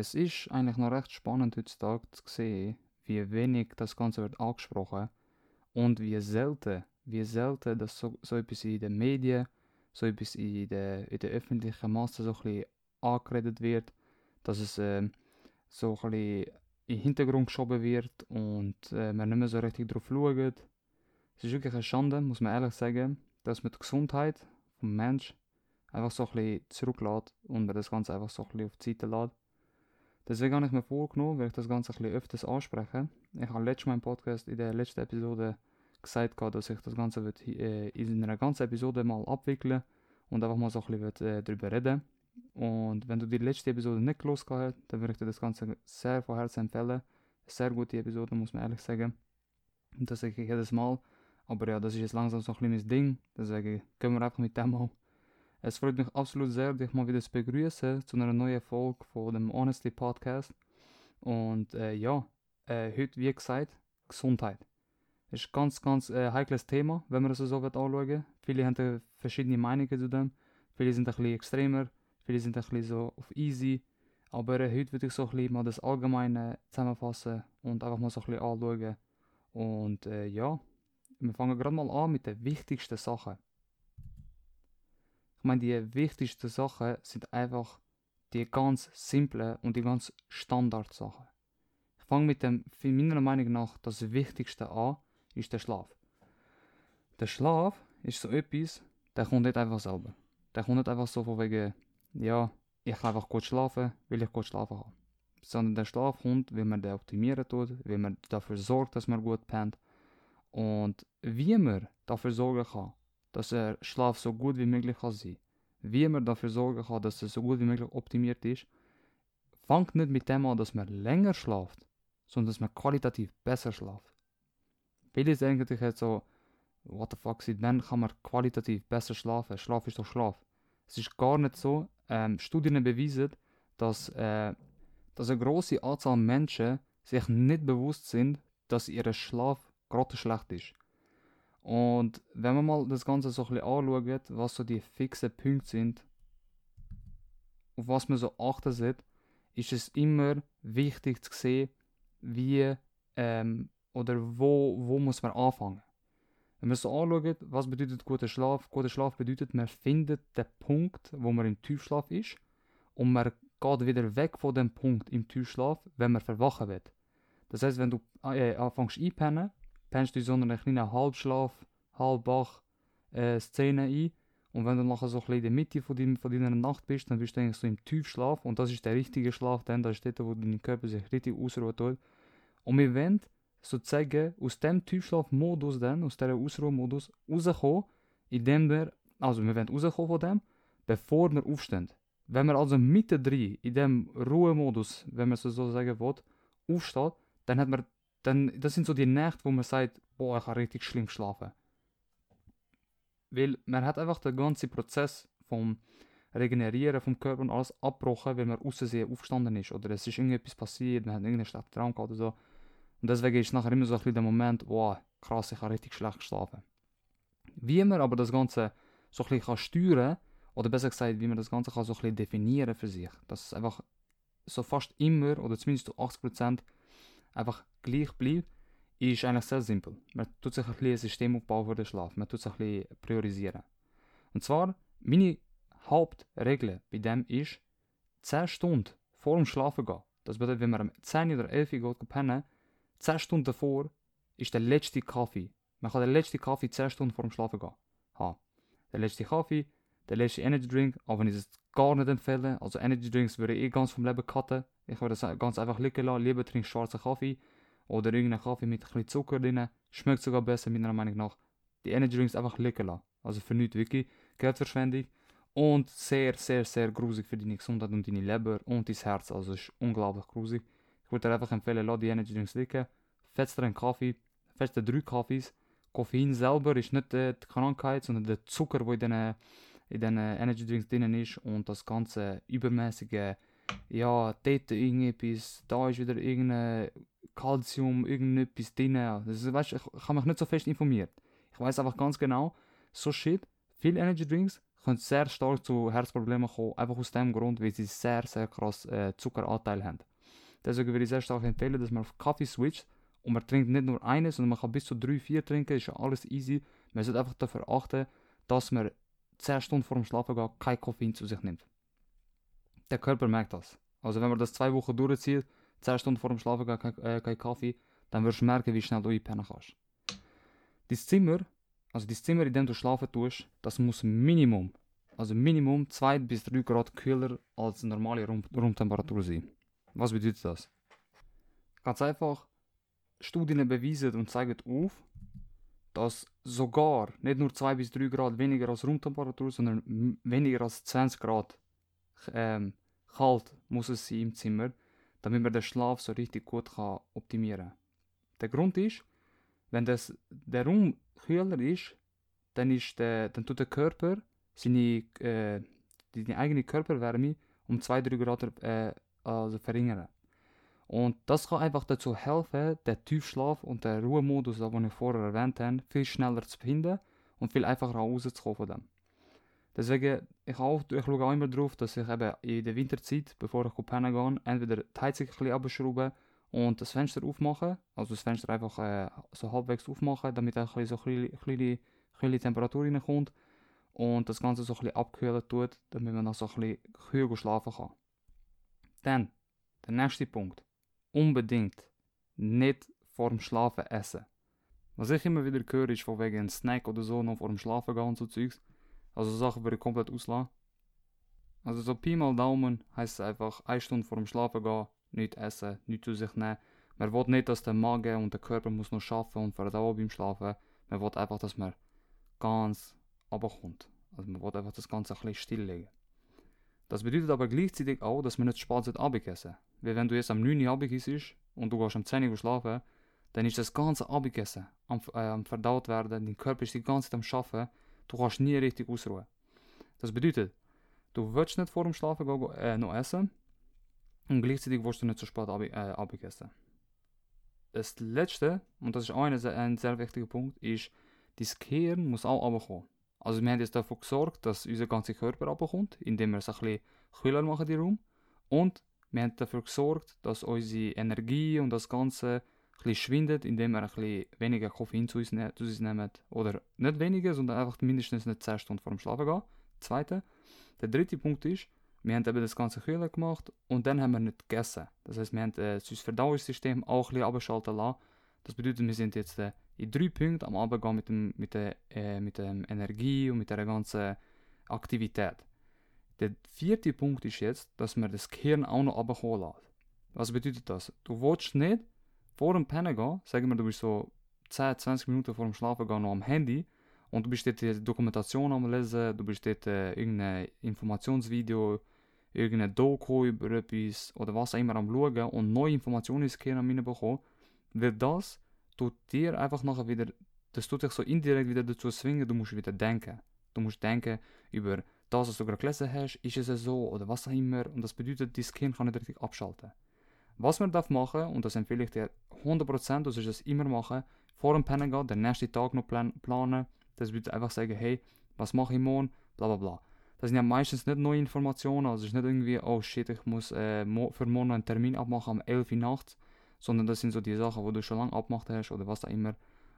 Es ist eigentlich noch recht spannend heutzutage zu sehen, wie wenig das Ganze wird angesprochen und wie selten dass so etwas in den Medien, so etwas in der öffentlichen Masse so ein bisschen angeredet wird, dass es so ein bisschen in den Hintergrund geschoben wird und man nicht mehr so richtig drauf schaut. Es ist wirklich eine Schande, muss man ehrlich sagen, dass man die Gesundheit vom Menschen einfach so ein bisschen zurücklässt und man das Ganze einfach so ein bisschen auf die Seite lässt. Deswegen habe ich mir vorgenommen, weil ich das Ganze ein bisschen öfters anspreche. Ich habe letztes Mal im Podcast in der letzten Episode gesagt, dass ich das Ganze in einer ganzen Episode mal abwickeln und einfach mal so ein bisschen darüber reden. Und wenn du die letzte Episode nicht losgehört hast, dann würde ich dir das Ganze sehr von Herzen empfehlen. Eine sehr gute Episode, muss man ehrlich sagen. Und das sage ich jedes Mal. Aber ja, das ist jetzt langsam so ein kleines Ding. Deswegen gehen wir einfach mit dem an. Es freut mich absolut sehr, dich mal wieder zu begrüßen zu einer neuen Folge von dem Honestly Podcast. Und heute, wie gesagt, Gesundheit. Das ist ein ganz, ganz heikles Thema, wenn man das so anschauen. Viele haben verschiedene Meinungen zu dem. Viele sind ein bisschen extremer, viele sind ein bisschen so auf easy. Aber heute würde ich so ein bisschen mal das Allgemeine zusammenfassen und einfach mal so ein bisschen anschauen. Und wir fangen gerade mal an mit den wichtigsten Sachen. Ich meine, die wichtigsten Sachen sind einfach die ganz simplen und die ganz Standardsachen. Ich fange mit dem, meiner Meinung nach, das Wichtigste an, ist der Schlaf. Der Schlaf ist so etwas, der kommt nicht einfach selber. Der kommt nicht einfach so von wegen, ja, ich kann einfach gut schlafen, weil ich gut schlafen kann. Sondern der Schlaf kommt, wenn man den optimieren tut, wenn man dafür sorgt, dass man gut pennt. Und wie man dafür sorgen kann, dass der Schlaf so gut wie möglich kann sein kann. Wie man dafür sorgen kann, dass er so gut wie möglich optimiert ist. Fangt nicht mit dem an, dass man länger schläft, sondern dass man qualitativ besser schläft. Viele denken sich jetzt so, what the fuck, seit wann kann man qualitativ besser schlafen? Schlaf ist doch Schlaf. Es ist gar nicht so. Studien beweisen, dass eine grosse Anzahl Menschen sich nicht bewusst sind, dass ihr Schlaf gerade schlecht ist. Und wenn wir mal das Ganze so ein bisschen anschauen, was so die fixen Punkte sind, auf was man so achten sollte, ist es immer wichtig zu sehen, wie oder wo muss man anfangen. Wenn man so anschaut, was bedeutet guter Schlaf bedeutet, man findet den Punkt, wo man im Tiefschlaf ist und man geht wieder weg von dem Punkt im Tiefschlaf, wenn man verwachen wird. Das heißt, wenn du anfängst einpennen, pennst du so eine kleine Halbschlaf, halbwach Szene ein. Und wenn du nachher so ein bisschen in der Mitte von deiner Nacht bist, dann bist du eigentlich so im Tiefschlaf. Und das ist der richtige Schlaf, denn das ist dort, wo dein Körper sich richtig ausruhen tut. Und wir wollen sozusagen aus dem Tiefschlafmodus, aus diesem Ausruhmodus, rauskommen, wir wollen rauskommen von dem, bevor wir aufstehen. Wenn wir also mittendrin in dem Ruhemodus, wenn man es so sagen will, aufsteht, dann hat man. Dann, das sind so die Nächte, wo man sagt, boah, ich habe richtig schlimm schlafen. Weil man hat einfach den ganzen Prozess vom Regenerieren vom Körper und alles abgebrochen, weil man aussehen aufgestanden ist. Oder es ist irgendetwas passiert, man hat irgendeinen schlechten Traum gehabt oder so. Und deswegen ist nachher immer so ein bisschen der Moment, boah, krass, ich habe richtig schlecht geschlafen. Wie man aber das Ganze so ein bisschen steuern kann, oder besser gesagt, wie man das Ganze kann so ein bisschen definieren für sich. Dass es einfach so fast immer, oder zumindest zu 80%, einfach gleich bleibt, ist eigentlich sehr simpel. Man tut sich ein bisschen ein System aufbauen für den Schlaf, man tut sich ein bisschen priorisieren. Und zwar, meine Hauptregel bei dem ist, 10 Stunden vor dem Schlafen gehen. Das bedeutet, wenn man um 10 oder 11 Uhr geht pennen, 10 Stunden davor ist der letzte Kaffee. Man kann den letzten Kaffee 10 Stunden vor dem Schlafen gehen. Der letzte Kaffee, der letzte Energy Drink, aber wenn ich es gar nicht empfehle, also Energy Drinks würde ich ganz vom Leben cutten. Ich würde das ganz einfach liegen lassen, lieber trinke schwarzen Kaffee oder irgendeinen Kaffee mit ein bisschen Zucker drin. Schmeckt sogar besser, meiner Meinung nach. Die Energy Drinks einfach liegen lassen. Also für nichts, wirklich. Geldverschwendung. Und sehr, sehr, sehr grusig für deine Gesundheit und deine Leber und dein Herz. Also es ist unglaublich grusig. Ich würde dir einfach empfehlen, lass die Energy Drinks liegen. Fetzt dir einen Kaffee, fetzt dir 3 Kaffees. Koffein selber ist nicht die Krankheit, sondern der Zucker, der in diesen Energy Drinks drin ist und das ganze übermäßige, ja, dort irgendetwas, da ist wieder irgendein Calcium, irgendetwas drin. Also, weißt, ich habe mich nicht so fest informiert. Ich weiß einfach ganz genau, so shit, viele Energy Drinks können sehr stark zu Herzproblemen kommen, einfach aus dem Grund, weil sie sehr, sehr krass Zuckeranteil haben. Deswegen würde ich sehr stark empfehlen, dass man auf Kaffee switcht und man trinkt nicht nur eines, sondern man kann bis zu 3-4 trinken, ist ja alles easy. Man sollte einfach dafür achten, dass man 10 Stunden vor dem Schlafengehen kein Koffein zu sich nimmt. Der Körper merkt das. Also wenn man das 2 Wochen durchzieht, 10 Stunden vor dem Schlafengehen kein Kaffee, dann wirst du merken, wie schnell du einpennen kannst. Das Zimmer, in dem du schlafen tust, das muss Minimum 2 bis 3 Grad kühler als normale Raumtemperatur sein. Was bedeutet das? Ganz einfach, Studien beweisen und zeigen auf, dass sogar nicht nur 2 bis 3 Grad weniger als Raumtemperatur, sondern weniger als 20 Grad kalt muss es sein im Zimmer, damit man den Schlaf so richtig gut kann optimieren kann. Der Grund ist, wenn der Raum kühler ist, dann tut der Körper seine eigene Körperwärme um 2-3 Grad verringern. Und das kann einfach dazu helfen, den Tiefschlaf und den Ruhemodus, den wir vorher erwähnt haben, viel schneller zu finden und viel einfacher rauszukommen von dem. Deswegen, ich schaue auch immer darauf, dass ich eben in der Winterzeit, bevor ich pennen gehe, entweder die Heizung ein bisschen abschrauben und das Fenster aufmachen, also das Fenster einfach so halbwegs aufmachen, damit auch so ein bisschen Temperatur reinkommt und das Ganze so ein bisschen abkühlen tut, damit man dann so ein bisschen kühl schlafen kann. Dann, der nächste Punkt. Unbedingt nicht vor dem Schlafen essen. Was ich immer wieder höre, ist von wegen einem Snack oder so noch vor dem Schlafen gehen und so Zeugs. Also Sachen würde ich komplett auslassen. Also so Pi mal Daumen heisst es einfach, 1 Stunde vor dem Schlafen gehen, nichts essen, nichts zu sich nehmen. Man will nicht, dass der Magen und der Körper muss noch arbeiten und verdauen beim Schlafen. Man will einfach, dass man ganz runterkommt. Also man will einfach das Ganze ein bisschen stilllegen. Das bedeutet aber gleichzeitig auch, dass man nicht spät Abend essen sollte. Weil wenn du jetzt am 9 Uhr Abend isst und du gehst am 10 Uhr schlafen, dann ist das ganze Abendessen am verdaut werden, dein Körper ist die ganze Zeit am Arbeiten, du kannst nie richtig ausruhen. Das bedeutet, du willst nicht vor dem Schlafen gehen, noch essen und gleichzeitig willst du nicht zu spät Abend essen. Das letzte, und das ist auch ein sehr wichtiger Punkt, ist, dein Gehirn muss auch runterkommen. Also wir haben jetzt dafür gesorgt, dass unser ganzer Körper runterkommt, indem wir es ein bisschen kühler machen, den Raum, und wir haben dafür gesorgt, dass unsere Energie und das Ganze ein bisschen schwindet, indem wir ein bisschen weniger Koffein zu uns nehmen. Oder nicht weniger, sondern einfach mindestens nicht 10 Stunden vor dem Schlafen gehen. Zweite. Der dritte Punkt ist, wir haben eben das Ganze kühler gemacht und dann haben wir nicht gegessen. Das heißt, wir haben das Verdauungssystem auch ein bisschen abschalten lassen. Das bedeutet, wir sind jetzt in 3 Punkten am Abend mit der Energie und mit der ganzen Aktivität. Der 4. Punkt ist jetzt, dass man das Gehirn auch noch runterkommen lässt. Was bedeutet das? Du willst nicht vor dem Pennen gehen, sagen wir, du bist so 10-20 Minuten vor dem Schlafen gehen noch am Handy und du bist dort die Dokumentation am Lesen, du bist dort irgendein Informationsvideo, irgendein Doku über etwas oder was auch immer am Schauen und neue Informationen ins Gehirn reinbekommen, weil das tut dir einfach nachher wieder, das tut dich so indirekt wieder dazu zwingen, du musst wieder denken. Du musst denken über das, was du gerade gelesen hast, ist es so oder was auch immer. Und das bedeutet, dein Gehirn kann nicht richtig abschalten. Was man darf machen, und das empfehle ich dir 100%, du sollst das immer machen, vor dem Pennen gehen, den nächsten Tag noch planen. Das bedeutet einfach sagen, hey, was mache ich morgen, bla bla bla. Das sind ja meistens nicht neue Informationen, also es ist nicht irgendwie, oh shit, ich muss für morgen einen Termin abmachen am 11 Uhr nachts, sondern das sind so die Sachen, die du schon lange abgemacht hast oder was auch immer.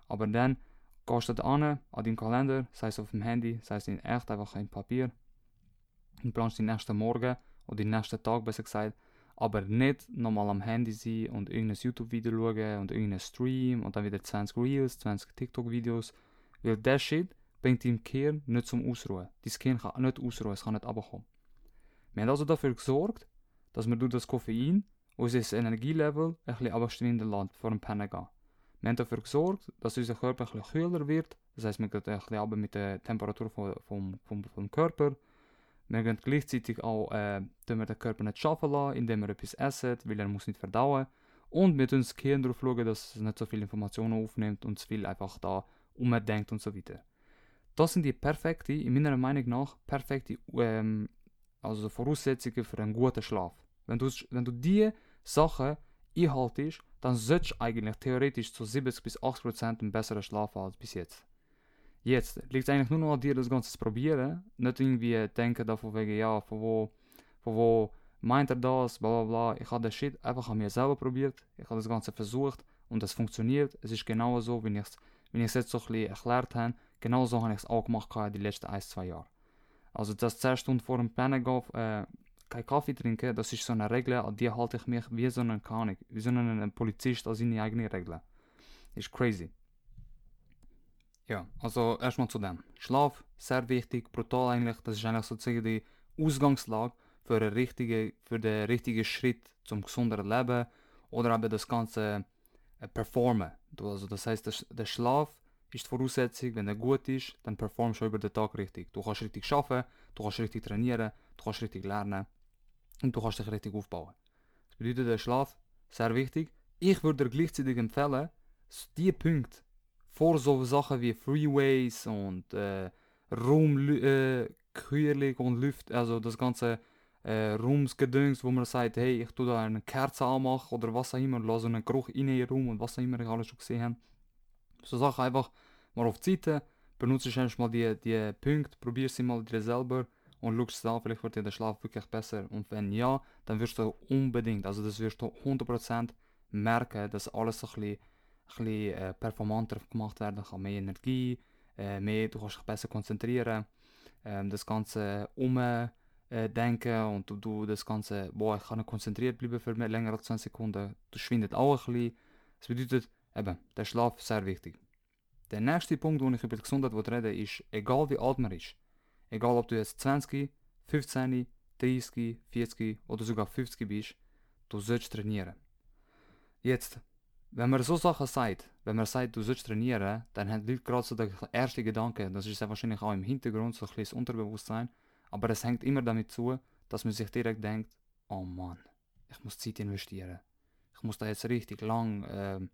Aber dann gehst du an deinem Kalender, sei es auf dem Handy, sei es in echt, einfach in Papier, und planst den nächsten Morgen oder den nächsten Tag, besser gesagt, aber nicht nochmal am Handy sein und irgendein YouTube-Video schauen und irgendeinen Stream und dann wieder 20 Reels, 20 TikTok-Videos, weil der Shit bringt dein Gehirn nicht zum Ausruhen. Dein Gehirn kann nicht ausruhen, es kann nicht runterkommen. Wir haben also dafür gesorgt, dass wir durch das Koffein unser Energielevel ein bisschen runterschwinden lässt vor dem Pennen gehen. Wir haben dafür gesorgt, dass unser Körper ein bisschen kühler wird, das heisst, wir gehen ein bisschen runter mit der Temperatur vom Körper. Wir gehen gleichzeitig auch, dass wir den Körper nicht arbeiten lassen, indem wir etwas essen, weil er muss nicht verdauen. Und wir schauen das Gehirn darauf, dass es nicht so viele Informationen aufnimmt und zu viel einfach da umdenkt und so weiter. Das sind die perfekten, in meiner Meinung nach, perfekte also Voraussetzungen für einen guten Schlaf. Wenn du diese Sachen einhaltest, dann solltest du eigentlich theoretisch zu 70-80% einen besseren Schlaf haben als bis jetzt. Jetzt liegt es eigentlich nur noch an dir, das Ganze zu probieren. Nicht irgendwie denken, da von wegen, ja, von wo meint er das, bla bla bla. Ich habe den Shit einfach an mir selber probiert. Ich habe das Ganze versucht und es funktioniert. Es ist genau so, wie ich es jetzt so ein bisschen erklärt habe. Genau so habe ich es auch gemacht in den letzten 1-2 Jahren. Also das 10 Stunden vor dem Pennen gehen, keinen Kaffee trinken, das ist so eine Regel, an die halte ich mich wie so einen Kanik, wie so einen Polizist an seine eigenen Regeln. Ist crazy. Ja, also erstmal zu dem. Schlaf, sehr wichtig, brutal eigentlich, das ist eigentlich sozusagen die Ausgangslage für den richtigen Schritt zum gesünderen Leben oder eben das ganze Performen. Also das heisst, der Schlaf ist die Voraussetzung, wenn er gut ist, dann performst du über den Tag richtig. Du kannst richtig arbeiten, du kannst richtig trainieren, du kannst richtig lernen und du kannst dich richtig aufbauen. Das bedeutet, der Schlaf, sehr wichtig. Ich würde dir gleichzeitig empfehlen, die Punkte vor so Sachen wie Freeways und Raumkühlung und Luft, also das ganze Raumsgedöns, wo man sagt, hey, ich tue da eine Kerze anmachen oder was auch immer, lasse einen Geruch in den Raum und was auch immer, ich alles schon gesehen habe. So Sachen einfach mal auf die Seite, benutze erst mal die Punkte, probier sie mal dir selber und schau es an, vielleicht wird dir der Schlaf wirklich besser. Und wenn ja, dann wirst du unbedingt, also das wirst du 100% merken, dass alles ein bisschen performanter gemacht werden kann, mehr Energie, du kannst dich besser konzentrieren, das ganze Umdenken und du das ganze, ich kann nicht konzentriert bleiben für länger als 20 Sekunden, das schwindet auch ein bisschen. Das bedeutet, eben, der Schlaf ist sehr wichtig. Der nächste Punkt, wo ich über die Gesundheit rede, ist, egal wie alt man ist, egal ob du jetzt 20, 15, 30, 40 oder sogar 50 bist, du sollst trainieren. Jetzt, wenn man so Sachen sagt, wenn man sagt, du sollst trainieren, dann haben die Leute gerade so den ersten Gedanken, das ist ja wahrscheinlich auch im Hintergrund, so ein bisschen das Unterbewusstsein, aber es hängt immer damit zu, dass man sich direkt denkt, oh Mann, ich muss Zeit investieren, ich muss da jetzt richtig lang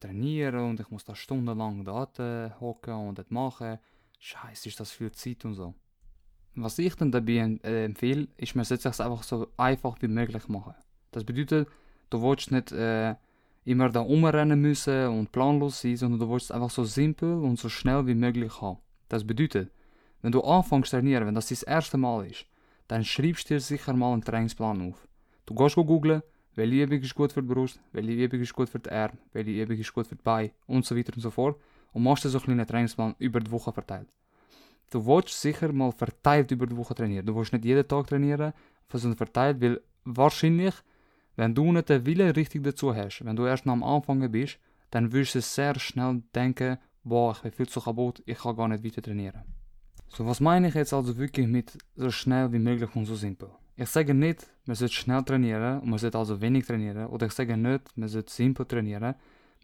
trainieren und ich muss da stundenlang da hocken und das machen. Scheiße, ist das viel Zeit und so. Was ich dann dabei empfehle, ist, man sollte es einfach so einfach wie möglich machen. Das bedeutet, du willst nicht immer da rumrennen müssen und planlos sein, sondern du willst es einfach so simpel und so schnell wie möglich haben. Das bedeutet, wenn du anfängst zu trainieren, wenn das dein erstes Mal ist, dann schreibst du dir sicher mal einen Trainingsplan auf. Du gehst googlen, welche Übung ist gut für die Brust, welche Übung ist gut für die Arme, welche Übung ist gut für die Beine und so weiter und so fort. Und machst dir so einen kleinen Trainingsplan über die Woche verteilt. Du willst sicher mal verteilt über die Woche trainieren. Du willst nicht jeden Tag trainieren, sondern verteilt, weil wahrscheinlich, wenn du nicht den Willen richtig dazu hast, wenn du erst am Anfang bist, dann wirst du sehr schnell denken, ich bin viel zu kaputt, ich kann gar nicht weiter trainieren. So, was meine ich jetzt also wirklich mit so schnell wie möglich und so simpel? Ich sage nicht, man sollte schnell trainieren und man sollte also wenig trainieren. Oder ich sage nicht, man sollte simpel trainieren.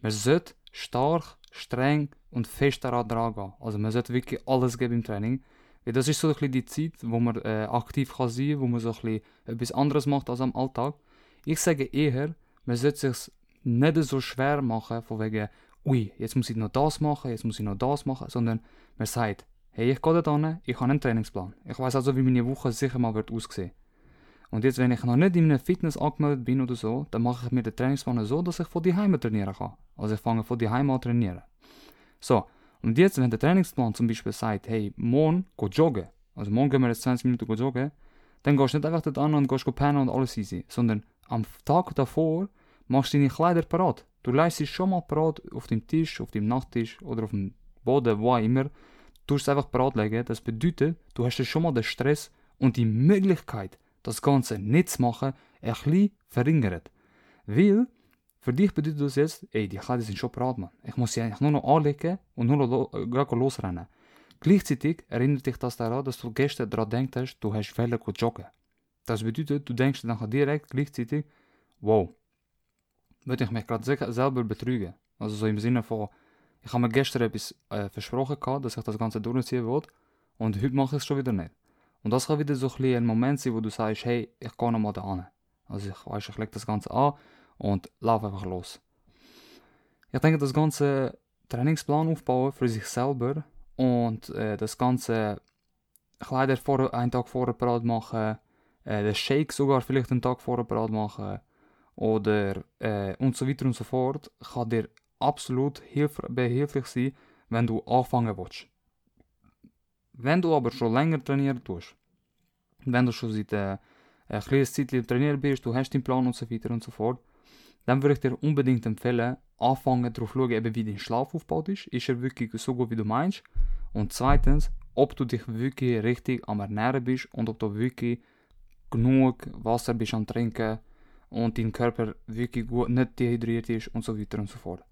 Man sollte stark, streng und fest daran drangehen. Also man sollte wirklich alles geben im Training. Weil das ist so ein bisschen die Zeit, wo man aktiv kann sein kann, wo man so ein bisschen etwas anderes macht als am Alltag. Ich sage eher, man sollte es sich nicht so schwer machen, von wegen, jetzt muss ich noch das machen, jetzt muss ich noch das machen, sondern man sagt, hey, ich gehe da hin, ich habe einen Trainingsplan. Ich weiß also, wie meine Woche sicher mal aussehen wird. Und jetzt, wenn ich noch nicht in einem Fitness angemeldet bin oder so, dann mache ich mir den Trainingsplan so, dass ich von daheim trainieren kann. Also ich fange von daheim an trainieren. So, und jetzt, wenn der Trainingsplan zum Beispiel sagt, hey, morgen geh joggen, also morgen gehen wir jetzt 20 Minuten joggen, dann gehst du nicht einfach dort an und gehst pennen und alles easy, sondern am Tag davor machst du deine Kleider parat. Du leistest es schon mal parat auf dem Tisch, auf dem Nachttisch oder auf dem Boden, wo auch immer. Du musst es einfach parat legen. Das bedeutet, du hast schon mal den Stress und die Möglichkeit, das Ganze nicht zu machen, ein bisschen verringert. Weil, für dich bedeutet das jetzt, die Kleider sind schon parat, Mann. Ich muss sie eigentlich nur noch anlegen und nur noch losrennen. Gleichzeitig erinnert dich das daran, dass du gestern daran gedacht hast, du hast Fehler zu joggen. Das bedeutet, du denkst dann direkt gleichzeitig, würde ich mich gerade selber betrügen. Also so im Sinne von, ich habe mir gestern etwas versprochen gehabt, dass ich das Ganze durchziehen wollte und heute mache ich es schon wieder nicht. Und das kann wieder so ein Moment sein, wo du sagst, hey, ich gehe nochmal da hin. Also ich lege das Ganze an und laufe einfach los. Ich denke, das ganze Trainingsplan aufbauen für sich selber und das ganze Kleider einen Tag vorher parat machen, den Shake sogar vielleicht einen Tag vorher parat machen oder und so weiter und so fort, kann dir absolut behilflich sein, wenn du anfangen willst. Wenn du aber schon länger trainiert tust, wenn du schon seit ein kleines Zeitchen trainiert bist, du hast deinen Plan und so weiter und so fort, dann würde ich dir unbedingt empfehlen, anfangen darauf zu schauen, eben wie dein Schlaf aufgebaut ist. Ist er wirklich so gut, wie du meinst? Und zweitens, ob du dich wirklich richtig am Ernähren bist und ob du wirklich genug Wasser bist am Trinken und dein Körper wirklich gut nicht dehydriert ist und so weiter und so fort.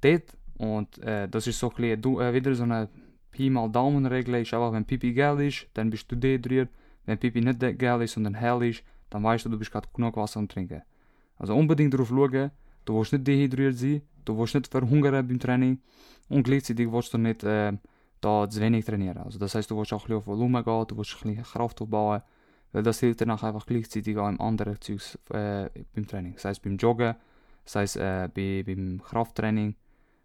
Dort, und das ist so ein bisschen wieder so eine Pi mal Daumen-Regel, ist einfach, wenn Pipi gelb ist, dann bist du dehydriert. Wenn Pipi nicht gelb ist, sondern hell ist, dann weißt du bist gerade genug Wasser am Trinken. Also unbedingt darauf schauen, du willst nicht dehydriert sein, du willst nicht verhungern beim Training und gleichzeitig willst du nicht da zu wenig trainieren. Also das heisst, du willst auch ein bisschen auf Volumen gehen, du willst ein bisschen Kraft aufbauen, weil das hilft dir nachher einfach gleichzeitig auch im anderen Zeugs beim Training. Sei es beim Joggen, sei es beim Krafttraining,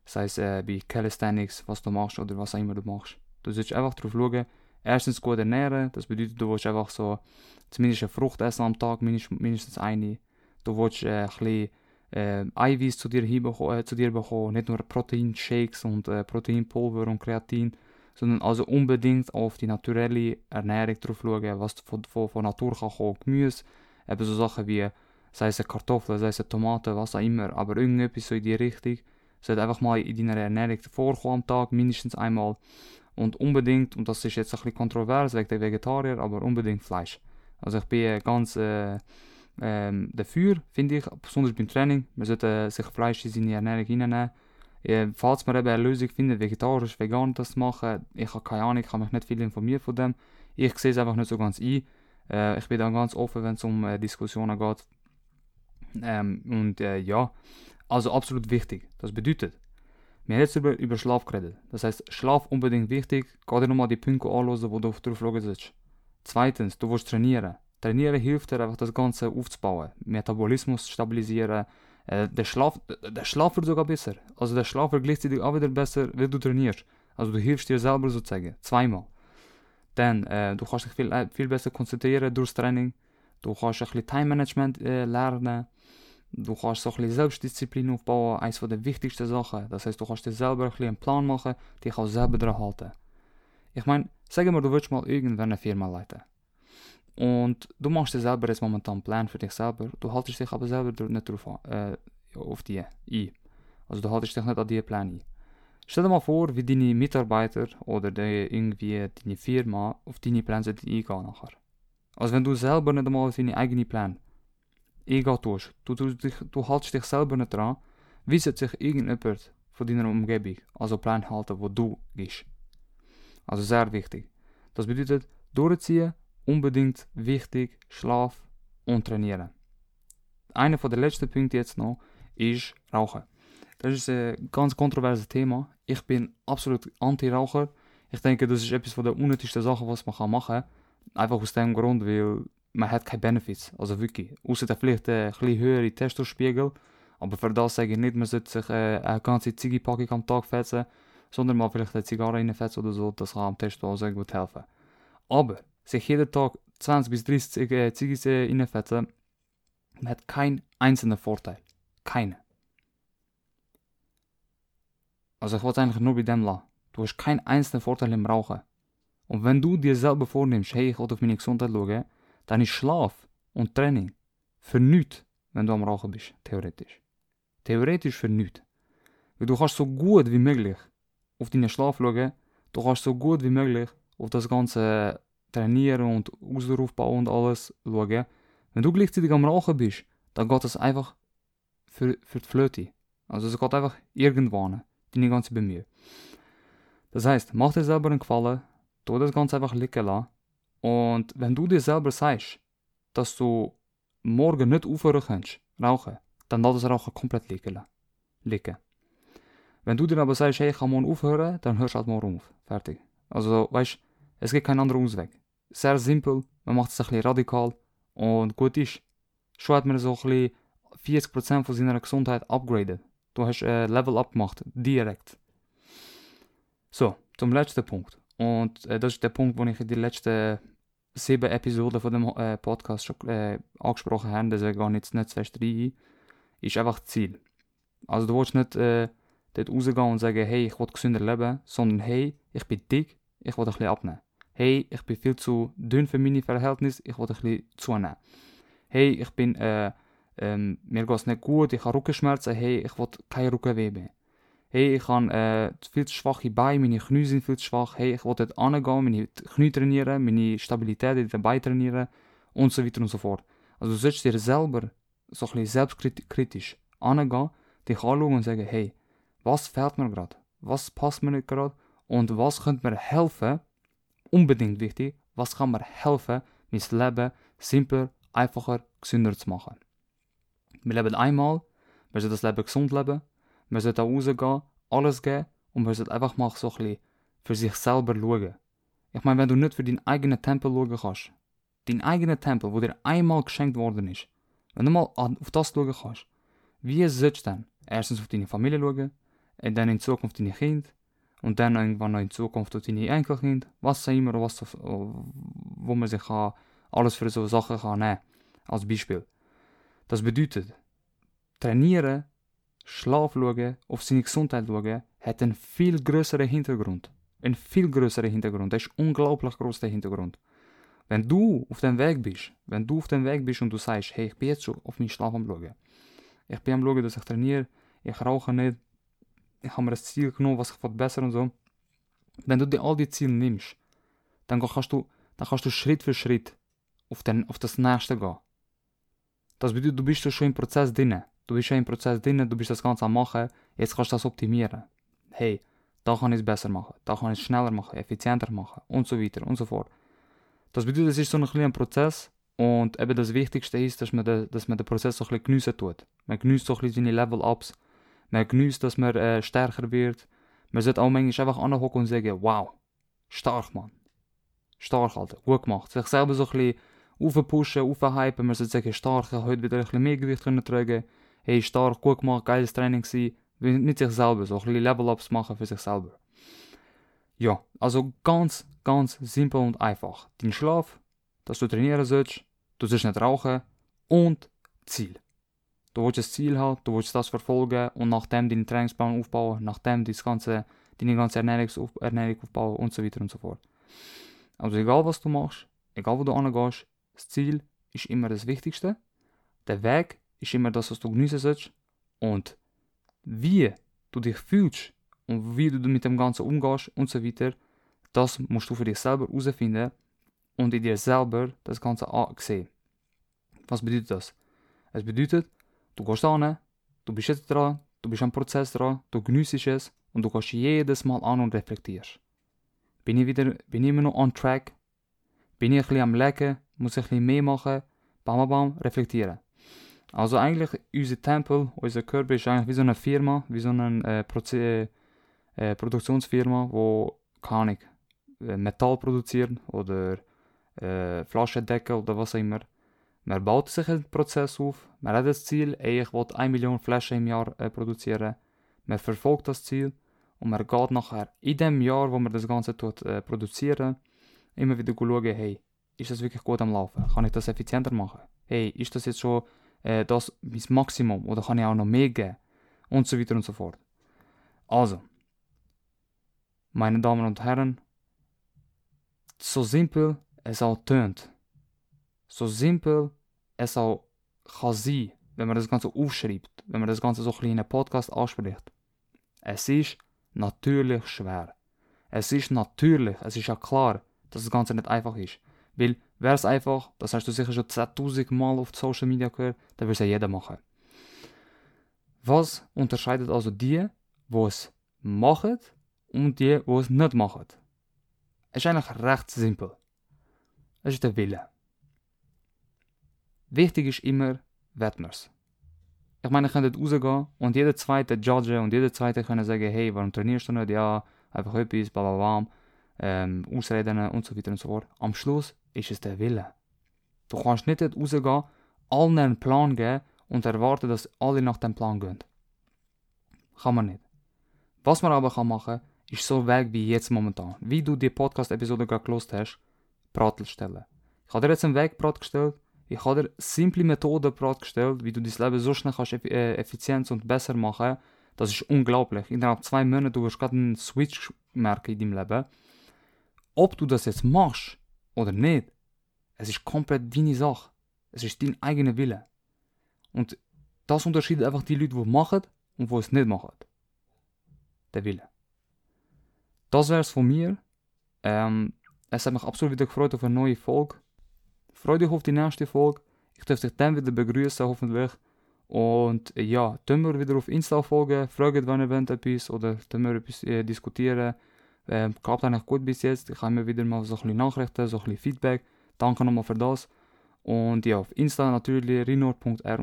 sei es bei Calisthenics, was du machst oder was auch immer du machst. Du sollst einfach darauf schauen, erstens gut ernähren, das bedeutet, du willst einfach so zumindest eine Frucht essen am Tag, mindestens eine. Du willst ein bisschen Eiweiß zu dir bekommen, nicht nur Proteinshakes und Proteinpulver und Kreatin, sondern also unbedingt auf die naturelle Ernährung drauf schauen, was von Natur kann kommen, Gemüse, eben so Sachen wie, sei es Kartoffeln, sei es Tomaten, was auch immer, aber irgendetwas so in die Richtung, sollte einfach mal in deiner Ernährung vorkommen am Tag, mindestens einmal, und unbedingt, und das ist jetzt ein bisschen kontrovers wegen der Vegetarier, aber unbedingt Fleisch. Also ich bin ganz dafür, finde ich, besonders beim Training, man sollte sich Fleisch in seine Ernährung hineinnehmen. Falls man eben eine Lösung findet, vegetarisch, vegan das zu machen, ich habe keine Ahnung, ich habe mich nicht viel informiert von dem. Ich sehe es einfach nicht so ganz ein. Ich bin da ganz offen, wenn es um Diskussionen geht. Ja, also absolut wichtig. Das bedeutet, wir haben jetzt über Schlaf geredet. Das heißt, Schlaf unbedingt wichtig. Geh dir nochmal die Punkte anhören, wo du drauf schauen sollst. Zweitens, du willst trainieren. Trainieren hilft dir einfach, das Ganze aufzubauen, Metabolismus stabilisieren, der Schlaf wird sogar besser. Also der Schlaf wird gleichzeitig auch wieder besser, wenn du trainierst. Also du hilfst dir selber sozusagen, zweimal. Dann, du kannst dich viel besser konzentrieren durchs Training, du kannst ein bisschen Time-Management lernen, du kannst so ein bisschen Selbstdisziplin aufbauen, eines der wichtigsten Sachen. Das heißt, du kannst dir selber ein bisschen einen Plan machen, dich auch selber daran halten. Ich meine, sag mal, du willst mal irgendwann eine Firma leiten. Und du machst dir selber jetzt momentan einen Plan für dich selber, du haltest dich aber selber nicht drauf an, auf die ein. Also du haltest dich nicht an die Pläne ein. Stell dir mal vor, wie deine Mitarbeiter oder irgendwie deine Firma auf deine Pläne eingehen nachher. Also wenn du selber nicht einmal auf deine eigenen Pläne eingehen tust, du haltest dich selber nicht dran, wie soll sich irgendjemand von deiner Umgebung also Pläne halten, wo du gehst. Also sehr wichtig. Das bedeutet, durchziehen, unbedingt wichtig, Schlaf und trainieren. Einer der letzten Punkte jetzt noch ist Rauchen. Das ist ein ganz kontroverses Thema. Ich bin absolut Anti-Raucher. Ich denke, das ist etwas von der unnötigsten Sachen, was man machen kann. Einfach aus dem Grund, weil man hat keine Benefits. Also wirklich. Außer vielleicht ein bisschen höhere Testospiegel. Aber für das sage ich nicht, man sollte sich eine ganze Ziggy-Packung am Tag fetzen, sondern mal vielleicht eine Zigarre reinfetzen oder so. Das kann am Testo auch sehr gut helfen. Aber sich jeden Tag 20 bis 30 Ziggis reinfetzen, man hat keinen einzelnen Vorteil. Keinen. Also ich wollte eigentlich nur bei dem lassen. Du hast keinen einzelnen Vorteil im Rauchen. Und wenn du dir selber vornimmst, hey, ich will auf meine Gesundheit schauen, dann ist Schlaf und Training für nichts, wenn du am Rauchen bist, theoretisch. Theoretisch für nichts. Weil du kannst so gut wie möglich auf deinen Schlaf schauen, du kannst so gut wie möglich auf das ganze trainieren und Ausdauer aufbauen und alles schauen. Wenn du gleichzeitig am Rauchen bist, dann geht das einfach für die Flöte. Also es geht einfach irgendwann, deine ganze Bemühe. Das heisst, mach dir selber einen Gefallen, tu das Ganze einfach liegen lassen. Und wenn du dir selber sagst, dass du morgen nicht aufhören kannst, rauchen, dann lass das Rauchen komplett liegen. Wenn du dir aber sagst, hey, ich kann morgen aufhören, dann hörst du halt morgen auf. Fertig. Also, weißt, es gibt keinen anderen Ausweg. Sehr simpel, man macht es ein bisschen radikal und gut ist. Schon hat man so ein bisschen 40% von seiner Gesundheit upgraded. Du hast ein Level up gemacht, direkt. So, zum letzten Punkt. Und das ist der Punkt, den ich in den letzten 7 Episoden von dem Podcast schon angesprochen habe, deswegen gehe ich jetzt nicht zu fest rein. Ist einfach Ziel. Also du willst nicht dort rausgehen und sagen, hey, ich will gesünder leben, sondern hey, ich bin dick, ich will ein bisschen abnehmen. hey, ich bin viel zu dünn für meine Verhältnisse, ich will ein bisschen zunehmen. Hey, ich bin, mir geht es nicht gut, ich habe Rückenschmerzen, hey, ich will keine Rückenweh mehr. Hey, ich habe viel zu schwache Beine, meine Knie sind viel zu schwach, hey, ich will dort hingehen, meine Knie trainieren, meine Stabilität in den Beinen trainieren und so weiter und so fort. Also du solltest dir selber so ein bisschen selbstkritisch hingehen, dich anschauen und sagen, hey, was fehlt mir gerade, was passt mir nicht gerade und was könnte mir helfen, unbedingt wichtig, was kann mir helfen, mein Leben simpler, einfacher, gesünder zu machen. Wir leben einmal, wir sollten das Leben gesund leben, wir sollten da rausgehen, alles geben und wir sollten einfach mal so ein bisschen für sich selber schauen. Ich meine, wenn du nicht für deinen eigenen Tempel schauen kannst, deinen eigenen Tempel, der dir einmal geschenkt worden ist, wenn du mal auf das schauen kannst, wie sollst du dann erstens auf deine Familie schauen, dann in Zukunft auf deine Kinder und dann irgendwann noch in Zukunft auf deine Enkelkinder, was auch immer, was, wo man sich alles für so Sachen kann nehmen kann, als Beispiel. Das bedeutet, trainieren, Schlaf schauen, auf seine Gesundheit schauen, hat einen viel größeren Hintergrund. Einen viel größeren Hintergrund. Das ist unglaublich groß, der Hintergrund. Wenn du auf dem Weg bist, wenn du auf dem Weg bist und du sagst, hey, ich bin jetzt schon auf meinen Schlaf am Schauen. Ich bin am Schauen, dass ich trainiere, ich rauche nicht, ich habe mir ein Ziel genommen, was ich verbessern und so. Wenn du dir all die Ziele nimmst, dann kannst du Schritt für Schritt auf das Nächste gehen. Das bedeutet, du bist schon im Prozess drin. Du bist schon im Prozess drin, du bist das Ganze am Machen, jetzt kannst du das optimieren. Hey, da kann ich es besser machen, da kann ich es schneller machen, effizienter machen und so weiter und so fort. Das bedeutet, es ist so ein kleiner Prozess und eben das Wichtigste ist, dass man den Prozess so ein bisschen geniessen tut. Man genießt so ein bisschen seine Level-Ups, man genießt, dass man stärker wird. Man sollte auch manchmal einfach anhocken und sagen, wow, stark, Mann. Stark, Alter, gut gemacht. Sich selber so ein bisschen aufpushen, aufhypen, man sollte sagen, stark, ich habe heute wieder ein bisschen mehr Gewicht können tragen. Hey, stark, gut gemacht, geiles Training gewesen. Mit sich selber, so ein bisschen Level-Ups machen für sich selber. Ja, also ganz, ganz simpel und einfach. Dein Schlaf, dass du trainieren sollst, du sollst nicht rauchen und Ziel. Du willst das Ziel haben, du willst das verfolgen und nachdem deinen Trainingsplan aufbauen, nachdem deine ganze Ernährung aufbauen und so weiter und so fort. Also egal was du machst, egal wo du hingehst, das Ziel ist immer das Wichtigste. Der Weg ist immer das, was du genießen sollst. Und wie du dich fühlst und wie du mit dem Ganzen umgehst und so weiter, das musst du für dich selber herausfinden und in dir selber das Ganze sehen. Was bedeutet das? Es bedeutet, du gehst an, du bist jetzt dran, du bist am Prozess dran, du genießt es und du gehst jedes Mal an und reflektierst. Bin ich immer noch on track? Bin ich ein bisschen am Lecken? Muss ich ein bisschen mehr machen? Bam, bam, bam, reflektieren. Also eigentlich, unser Tempel, unser Körper ist eigentlich wie so eine Firma, wie so eine Produktionsfirma, wo kann ich Metall produzieren oder Flaschendeckel oder was auch immer. Man baut sich einen Prozess auf, man hat das Ziel, ey, ich will 1 Million Flaschen im Jahr produzieren. Man verfolgt das Ziel und man geht nachher in dem Jahr, wo man das Ganze tut, produzieren, immer wieder schauen, hey, ist das wirklich gut am Laufen? Kann ich das effizienter machen? Hey, ist das jetzt schon das mein Maximum oder kann ich auch noch mehr geben? Und so weiter und so fort. Also, meine Damen und Herren, so simpel es auch tönt, so simpel es auch kann sein, wenn man das Ganze aufschreibt, wenn man das Ganze so ein bisschen in einem Podcast anspricht. Es ist natürlich schwer. Es ist natürlich, es ist ja klar, dass das Ganze nicht einfach ist. Weil, wäre es einfach, das hast du sicher schon 10.000 Mal auf Social Media gehört, dann würde es ja jeder machen. Was unterscheidet also die es machen und die es nicht machen? Es ist eigentlich recht simpel. Es ist der Wille. Wichtig ist immer, wird man es. Ich meine, ihr könnt rausgehen und jeder zweite judgen und jeder zweite können sagen, hey, warum trainierst du nicht? Ja, einfach etwas, bla bla bla. Ausreden und so weiter und so fort. Am Schluss ist es der Wille. Du kannst nicht rausgehen, allen einen Plan geben und erwarten, dass alle nach dem Plan gehen. Kann man nicht. Was man aber machen kann, ist so weg wie jetzt momentan. Wie du die Podcast-Episode gerade gelöst hast, bereitstellen. Ich habe dir jetzt einen Weg bereitgestellt, ich habe dir simple Methoden bereitgestellt, wie du dein Leben so schnell kannst, effizient und besser machen. Das ist unglaublich. Innerhalb 2 Monaten du wirst gerade einen Switch merken in deinem Leben. ob du das jetzt machst oder nicht, es ist komplett deine Sache. Es ist dein eigener Wille. Und das unterscheidet einfach die Leute, die machen und die es nicht machen. Der Wille. Das wäre es von mir. Es hat mich absolut wieder gefreut auf eine neue Folge. Freut euch auf die nächste Folge. Ich darf dich dann wieder begrüßen, hoffentlich. Und ja, tun wir wieder auf Insta folgen, fragt, wenn ihr wollt etwas oder tun wir etwas diskutieren. Klappt eigentlich gut bis jetzt. Ich habe mir wieder mal so ein bisschen Nachrichten, so ein bisschen Feedback. Danke nochmal für das. Und ja, auf Insta natürlich rinor.r.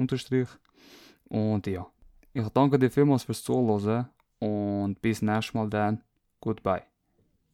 Und ja, ich danke dir vielmals fürs Zuhören und bis nächstes Mal dann. Goodbye.